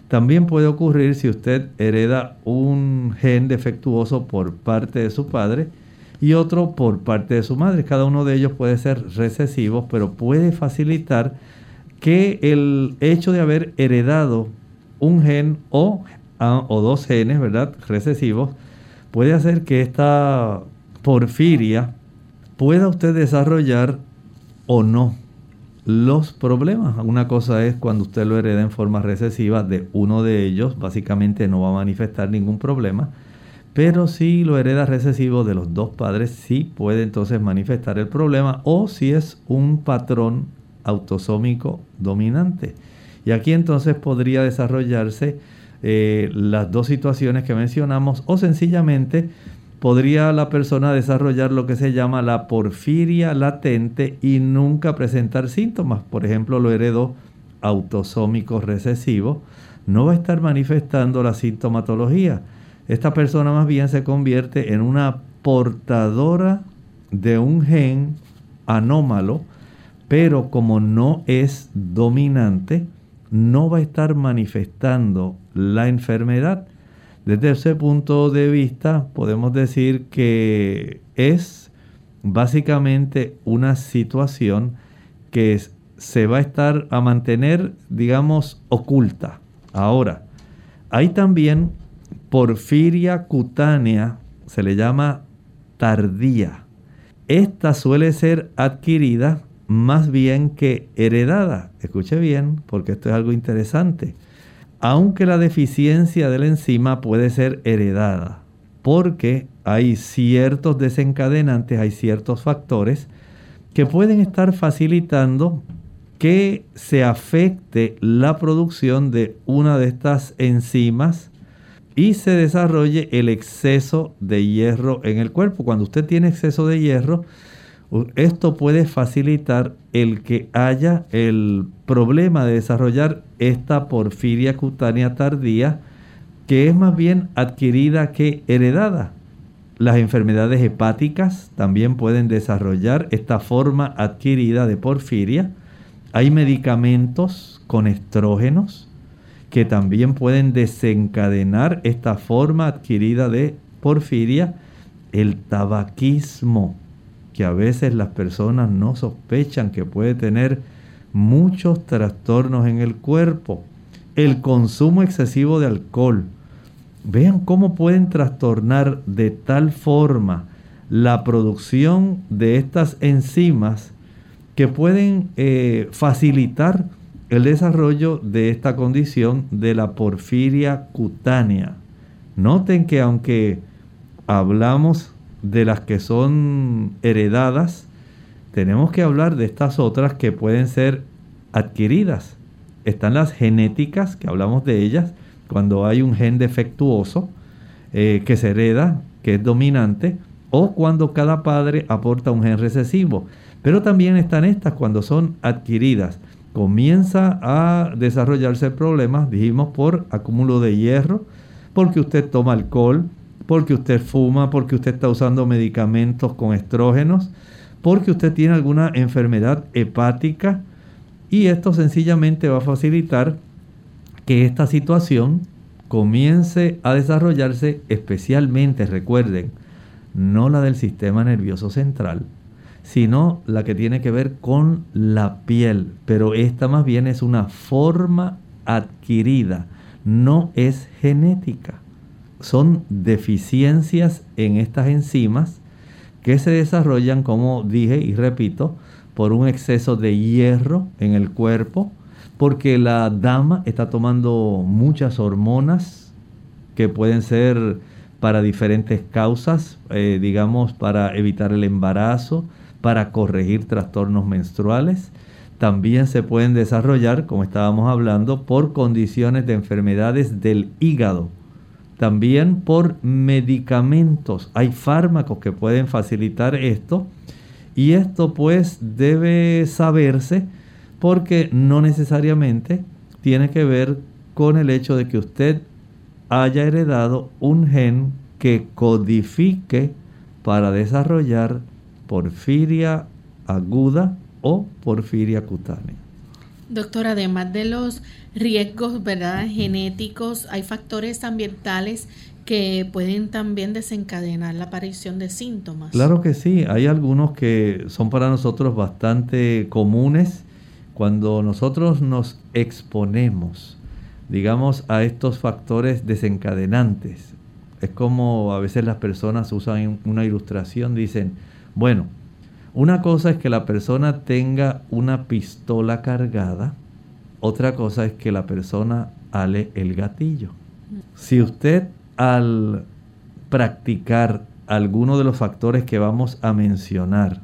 También puede ocurrir si usted hereda un gen defectuoso por parte de su padre y otro por parte de su madre. Cada uno de ellos puede ser recesivo, pero puede facilitar que el hecho de haber heredado un gen o, o dos genes, ¿verdad?, recesivos, puede hacer que esta porfiria pueda usted desarrollar o no los problemas. Una cosa es cuando usted lo hereda en forma recesiva de uno de ellos, básicamente no va a manifestar ningún problema, pero si lo hereda recesivo de los dos padres, sí puede entonces manifestar el problema, o si es un patrón autosómico dominante. Y aquí entonces podría desarrollarse eh, las dos situaciones que mencionamos, o sencillamente podría la persona desarrollar lo que se llama la porfiria latente y nunca presentar síntomas. Por ejemplo, lo heredó autosómico recesivo, no va a estar manifestando la sintomatología. Esta persona más bien se convierte en una portadora de un gen anómalo, pero como no es dominante, no va a estar manifestando la enfermedad. Desde ese punto de vista, podemos decir que es básicamente una situación que es, se va a estar a mantener, digamos, oculta. Ahora, hay también porfiria cutánea, se le llama tardía. Esta suele ser adquirida más bien que heredada. Escuche bien, porque esto es algo interesante. Aunque la deficiencia de la enzima puede ser heredada, porque hay ciertos desencadenantes, hay ciertos factores que pueden estar facilitando que se afecte la producción de una de estas enzimas y se desarrolle el exceso de hierro en el cuerpo. Cuando usted tiene exceso de hierro, esto puede facilitar el que haya el problema de desarrollar esta porfiria cutánea tardía, que es más bien adquirida que heredada. Las enfermedades hepáticas también pueden desarrollar esta forma adquirida de porfiria. Hay medicamentos con estrógenos que también pueden desencadenar esta forma adquirida de porfiria. El tabaquismo, que a veces las personas no sospechan que puede tener muchos trastornos en el cuerpo. El consumo excesivo de alcohol. Vean cómo pueden trastornar de tal forma la producción de estas enzimas que pueden eh, facilitar el desarrollo de esta condición de la porfiria cutánea. Noten que aunque hablamos de las que son heredadas, tenemos que hablar de estas otras que pueden ser adquiridas. Están las genéticas, que hablamos de ellas, cuando hay un gen defectuoso eh, que se hereda, que es dominante, o cuando cada padre aporta un gen recesivo. Pero también están estas cuando son adquiridas. Comienza a desarrollarse problemas, dijimos, por acúmulo de hierro, porque usted toma alcohol, porque usted fuma, porque usted está usando medicamentos con estrógenos, porque usted tiene alguna enfermedad hepática, y esto sencillamente va a facilitar que esta situación comience a desarrollarse, especialmente, recuerden, no la del sistema nervioso central, sino la que tiene que ver con la piel, pero esta más bien es una forma adquirida, no es genética. Son deficiencias en estas enzimas que se desarrollan, como dije y repito, por un exceso de hierro en el cuerpo, porque la dama está tomando muchas hormonas que pueden ser para diferentes causas, eh, digamos para evitar el embarazo, para corregir trastornos menstruales. También se pueden desarrollar, como estábamos hablando, por condiciones de enfermedades del hígado. También por medicamentos. Hay fármacos que pueden facilitar esto. Y esto pues debe saberse porque no necesariamente tiene que ver con el hecho de que usted haya heredado un gen que codifique para desarrollar porfiria aguda o porfiria cutánea. Doctor, además de los riesgos, ¿verdad?, genéticos, ¿hay factores ambientales que pueden también desencadenar la aparición de síntomas? Claro que sí, hay algunos que son para nosotros bastante comunes. Cuando nosotros nos exponemos, digamos, a estos factores desencadenantes, es como a veces las personas usan una ilustración, dicen, bueno, una cosa es que la persona tenga una pistola cargada, otra cosa es que la persona ale el gatillo. Si usted al practicar alguno de los factores que vamos a mencionar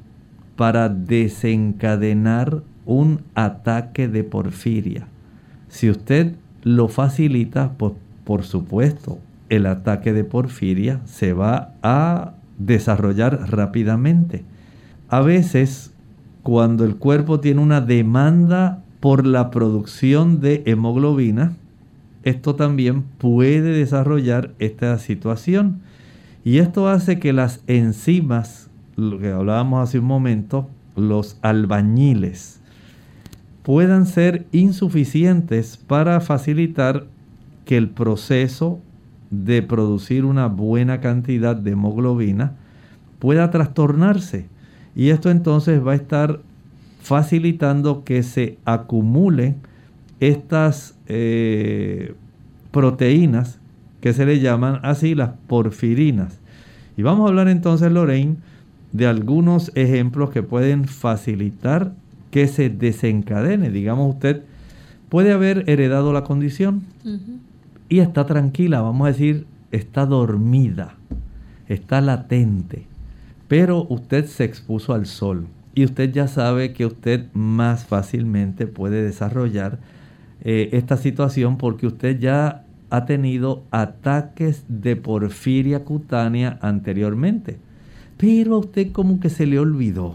para desencadenar un ataque de porfiria, si usted lo facilita, pues por supuesto el ataque de porfiria se va a desarrollar rápidamente. A veces, cuando el cuerpo tiene una demanda por la producción de hemoglobina, esto también puede desarrollar esta situación. Y esto hace que las enzimas, lo que hablábamos hace un momento, los albañiles, puedan ser insuficientes para facilitar que el proceso de producir una buena cantidad de hemoglobina pueda trastornarse. Y esto entonces va a estar facilitando que se acumulen estas eh, proteínas que se le llaman así, las porfirinas. Y vamos a hablar entonces, Lorraine, de algunos ejemplos que pueden facilitar que se desencadene. Digamos, usted puede haber heredado la condición uh-huh. y está tranquila, vamos a decir, está dormida, está latente. Pero usted se expuso al sol y usted ya sabe que usted más fácilmente puede desarrollar eh, esta situación porque usted ya ha tenido ataques de porfiria cutánea anteriormente. Pero a usted como que se le olvidó.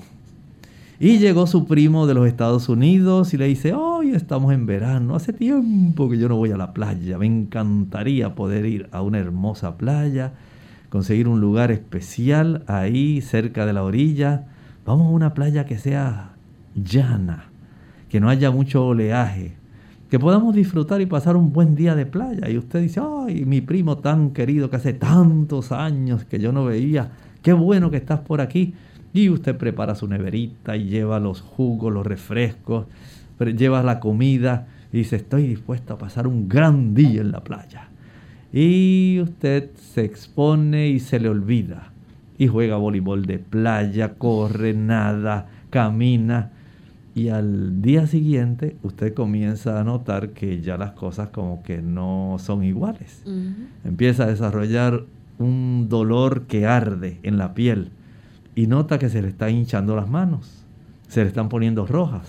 Y llegó su primo de los Estados Unidos y le dice, hoy oh, estamos en verano, hace tiempo que yo no voy a la playa, me encantaría poder ir a una hermosa playa, conseguir un lugar especial ahí cerca de la orilla. Vamos a una playa que sea llana, que no haya mucho oleaje, que podamos disfrutar y pasar un buen día de playa. Y usted dice, ay, mi primo tan querido que hace tantos años que yo no veía, qué bueno que estás por aquí. Y usted prepara su neverita y lleva los jugos, los refrescos, lleva la comida y dice, estoy dispuesto a pasar un gran día en la playa. Y usted se expone y se le olvida. Y juega voleibol de playa, corre, nada, camina. Y al día siguiente usted comienza a notar que ya las cosas como que no son iguales. Uh-huh. Empieza a desarrollar un dolor que arde en la piel. Y nota que se le están hinchando las manos, se le están poniendo rojas,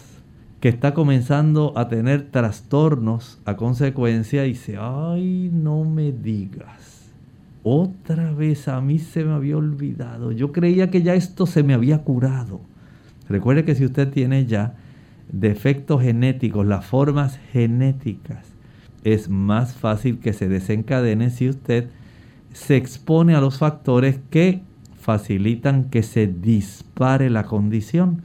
que está comenzando a tener trastornos a consecuencia y dice, ay, no me digas, otra vez a mí se me había olvidado, yo creía que ya esto se me había curado. Recuerde que si usted tiene ya defectos genéticos, las formas genéticas, es más fácil que se desencadene si usted se expone a los factores que facilitan que se dispare la condición.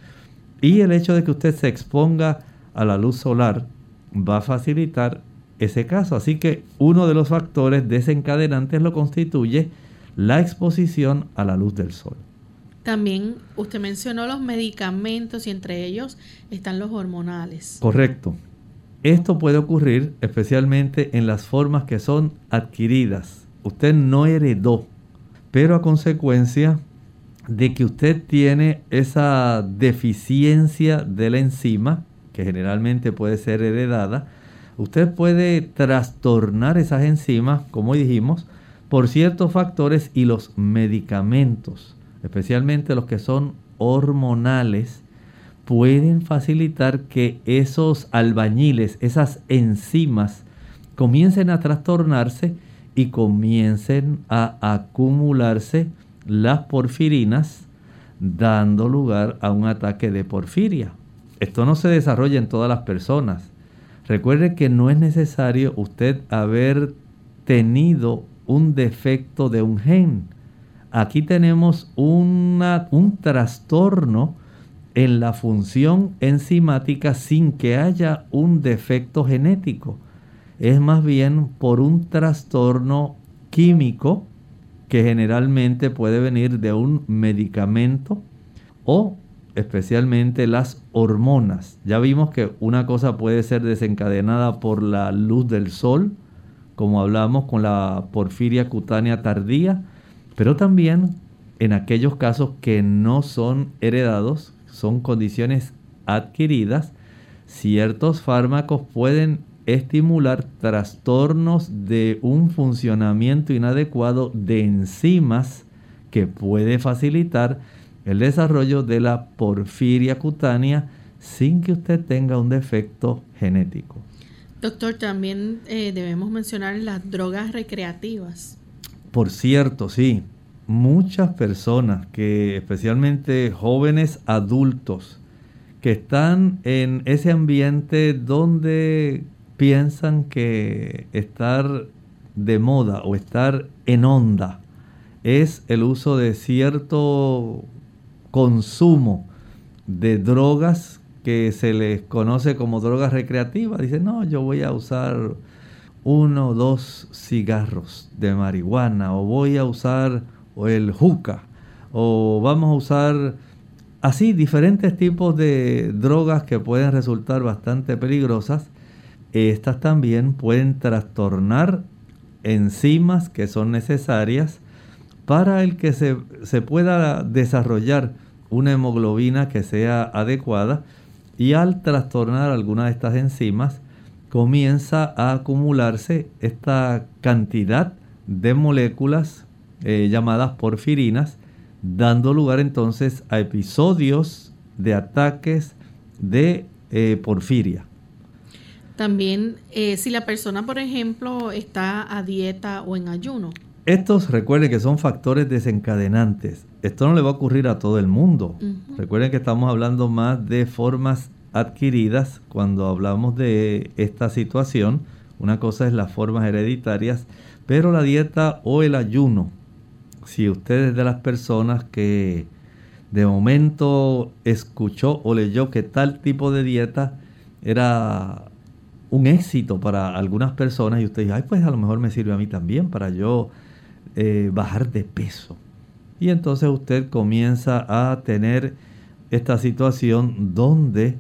Y el hecho de que usted se exponga a la luz solar va a facilitar ese caso. Así que uno de los factores desencadenantes lo constituye la exposición a la luz del sol. También usted mencionó los medicamentos y entre ellos están los hormonales. Correcto. Esto puede ocurrir especialmente en las formas que son adquiridas. Usted no heredó, pero a consecuencia de que usted tiene esa deficiencia de la enzima, que generalmente puede ser heredada, usted puede trastornar esas enzimas, como dijimos, por ciertos factores y los medicamentos, especialmente los que son hormonales, pueden facilitar que esos albañiles, esas enzimas, comiencen a trastornarse y comiencen a acumularse las porfirinas, dando lugar a un ataque de porfiria. Esto no se desarrolla en todas las personas. Recuerde que no es necesario usted haber tenido un defecto de un gen. Aquí tenemos una, un trastorno en la función enzimática sin que haya un defecto genético. Es más bien por un trastorno químico que generalmente puede venir de un medicamento o especialmente las hormonas. Ya vimos que una cosa puede ser desencadenada por la luz del sol, como hablamos con la porfiria cutánea tardía, pero también en aquellos casos que no son heredados, son condiciones adquiridas, ciertos fármacos pueden estimular trastornos de un funcionamiento inadecuado de enzimas que puede facilitar el desarrollo de la porfiria cutánea sin que usted tenga un defecto genético. Doctor, también eh, debemos mencionar las drogas recreativas. Por cierto, sí, muchas personas, que especialmente jóvenes adultos, que están en ese ambiente donde piensan que estar de moda o estar en onda es el uso de cierto consumo de drogas que se les conoce como drogas recreativas. Dicen, no, yo voy a usar uno o dos cigarros de marihuana, o voy a usar el hookah, o vamos a usar así diferentes tipos de drogas que pueden resultar bastante peligrosas. Estas también pueden trastornar enzimas que son necesarias para el que se, se pueda desarrollar una hemoglobina que sea adecuada, y al trastornar alguna de estas enzimas comienza a acumularse esta cantidad de moléculas eh, llamadas porfirinas, dando lugar entonces a episodios de ataques de eh, porfiria. También eh, si la persona, por ejemplo, está a dieta o en ayuno. Estos, recuerden que son factores desencadenantes. Esto no le va a ocurrir a todo el mundo. Uh-huh. Recuerden que estamos hablando más de formas adquiridas cuando hablamos de esta situación. Una cosa es las formas hereditarias, pero la dieta o el ayuno. Si usted es de las personas que de momento escuchó o leyó que tal tipo de dieta era un éxito para algunas personas y usted dice, ay, pues a lo mejor me sirve a mí también para yo eh, bajar de peso. Y entonces usted comienza a tener esta situación donde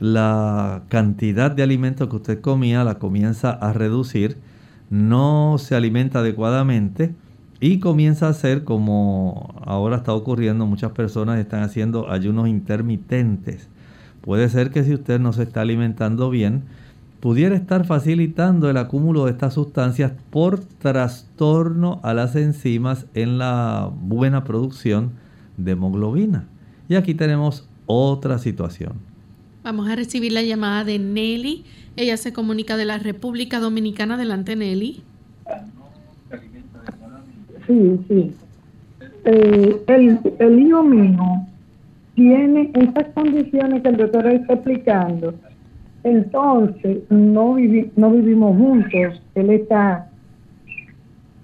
la cantidad de alimentos que usted comía la comienza a reducir, no se alimenta adecuadamente y comienza a hacer, como ahora está ocurriendo, muchas personas están haciendo ayunos intermitentes. Puede ser que si usted no se está alimentando bien, pudiera estar facilitando el acúmulo de estas sustancias por trastorno a las enzimas en la buena producción de hemoglobina. Y aquí tenemos otra situación. Vamos a recibir la llamada de Nelly. Ella se comunica de la República Dominicana. Adelante, Nelly. Sí, sí. Eh, el, el hijo mío tiene estas condiciones que el doctor está explicando. Entonces, no, vivi- no vivimos juntos. Él está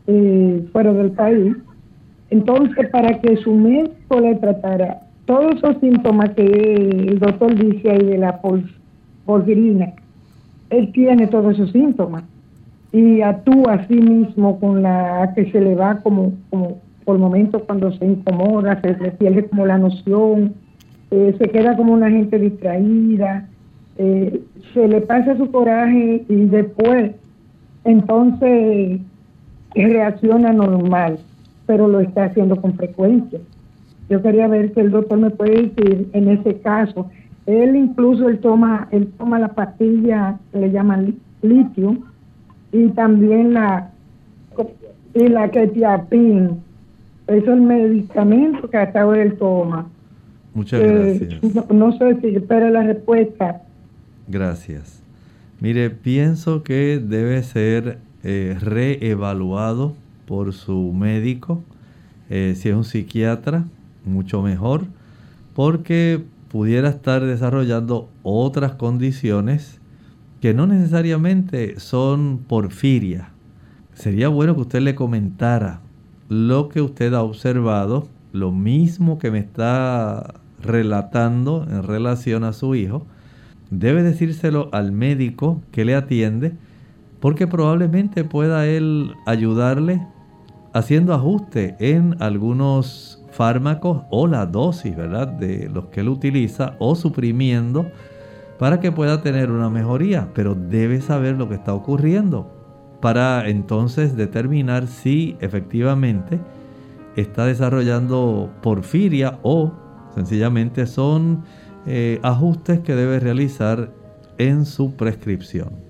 eh, fuera del país. Entonces, para que su médico le tratara todos esos síntomas que el doctor dice ahí de la porfirina, él tiene todos esos síntomas y actúa a sí mismo con la que se le va como, como por momentos cuando se incomoda, se le pierde como la noción, eh, se queda como una gente distraída, eh, se le pasa su coraje y después entonces reacciona normal, pero lo está haciendo con frecuencia. Yo quería ver si el doctor me puede decir, en ese caso, él incluso él toma él toma la pastilla que le llaman litio y también la y la quetiapina. Eso es el medicamento que hasta ahora él toma. Muchas eh, gracias. No, no sé si espero la respuesta. Gracias. Mire, pienso que debe ser eh, reevaluado por su médico. Eh, si es un psiquiatra, mucho mejor, porque pudiera estar desarrollando otras condiciones que no necesariamente son porfiria. Sería bueno que usted le comentara lo que usted ha observado, lo mismo que me está relatando en relación a su hijo. Debe decírselo al médico que le atiende, porque probablemente pueda él ayudarle haciendo ajuste en algunos fármacos o la dosis, ¿verdad?, de los que él utiliza, o suprimiendo para que pueda tener una mejoría, pero debe saber lo que está ocurriendo para entonces determinar si efectivamente está desarrollando porfiria o sencillamente son eh, ajustes que debe realizar en su prescripción.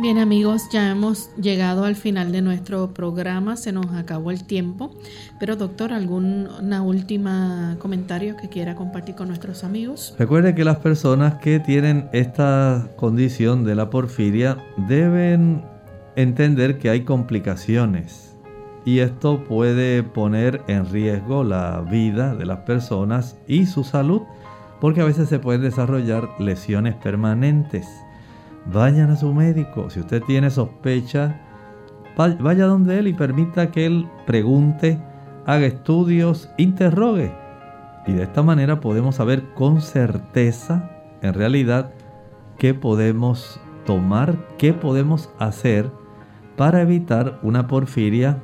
Bien amigos, ya hemos llegado al final de nuestro programa, se nos acabó el tiempo, pero doctor, ¿alguna última comentario que quiera compartir con nuestros amigos? Recuerde que las personas que tienen esta condición de la porfiria deben entender que hay complicaciones y esto puede poner en riesgo la vida de las personas y su salud, porque a veces se pueden desarrollar lesiones permanentes. Vayan a su médico. Si usted tiene sospecha, vaya donde él y permita que él pregunte, haga estudios, interrogue. Y de esta manera podemos saber con certeza, en realidad, qué podemos tomar, qué podemos hacer para evitar una porfiria,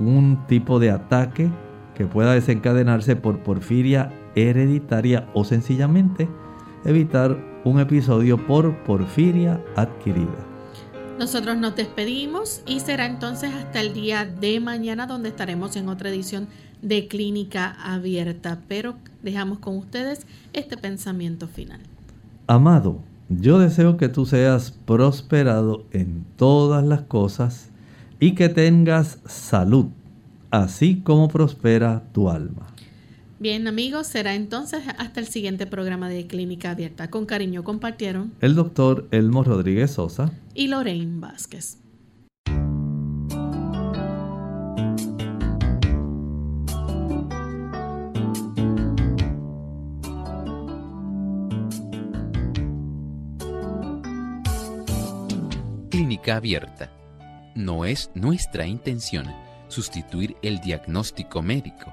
un tipo de ataque que pueda desencadenarse por porfiria hereditaria o sencillamente evitar un episodio por porfiria adquirida. Nosotros nos despedimos y será entonces hasta el día de mañana, donde estaremos en otra edición de Clínica Abierta, pero dejamos con ustedes este pensamiento final. Amado, yo deseo que tú seas prosperado en todas las cosas y que tengas salud, así como prospera tu alma. Bien amigos, será entonces hasta el siguiente programa de Clínica Abierta. Con cariño compartieron el doctor Elmo Rodríguez Sosa y Lorraine Vázquez. Clínica Abierta. No es nuestra intención sustituir el diagnóstico médico.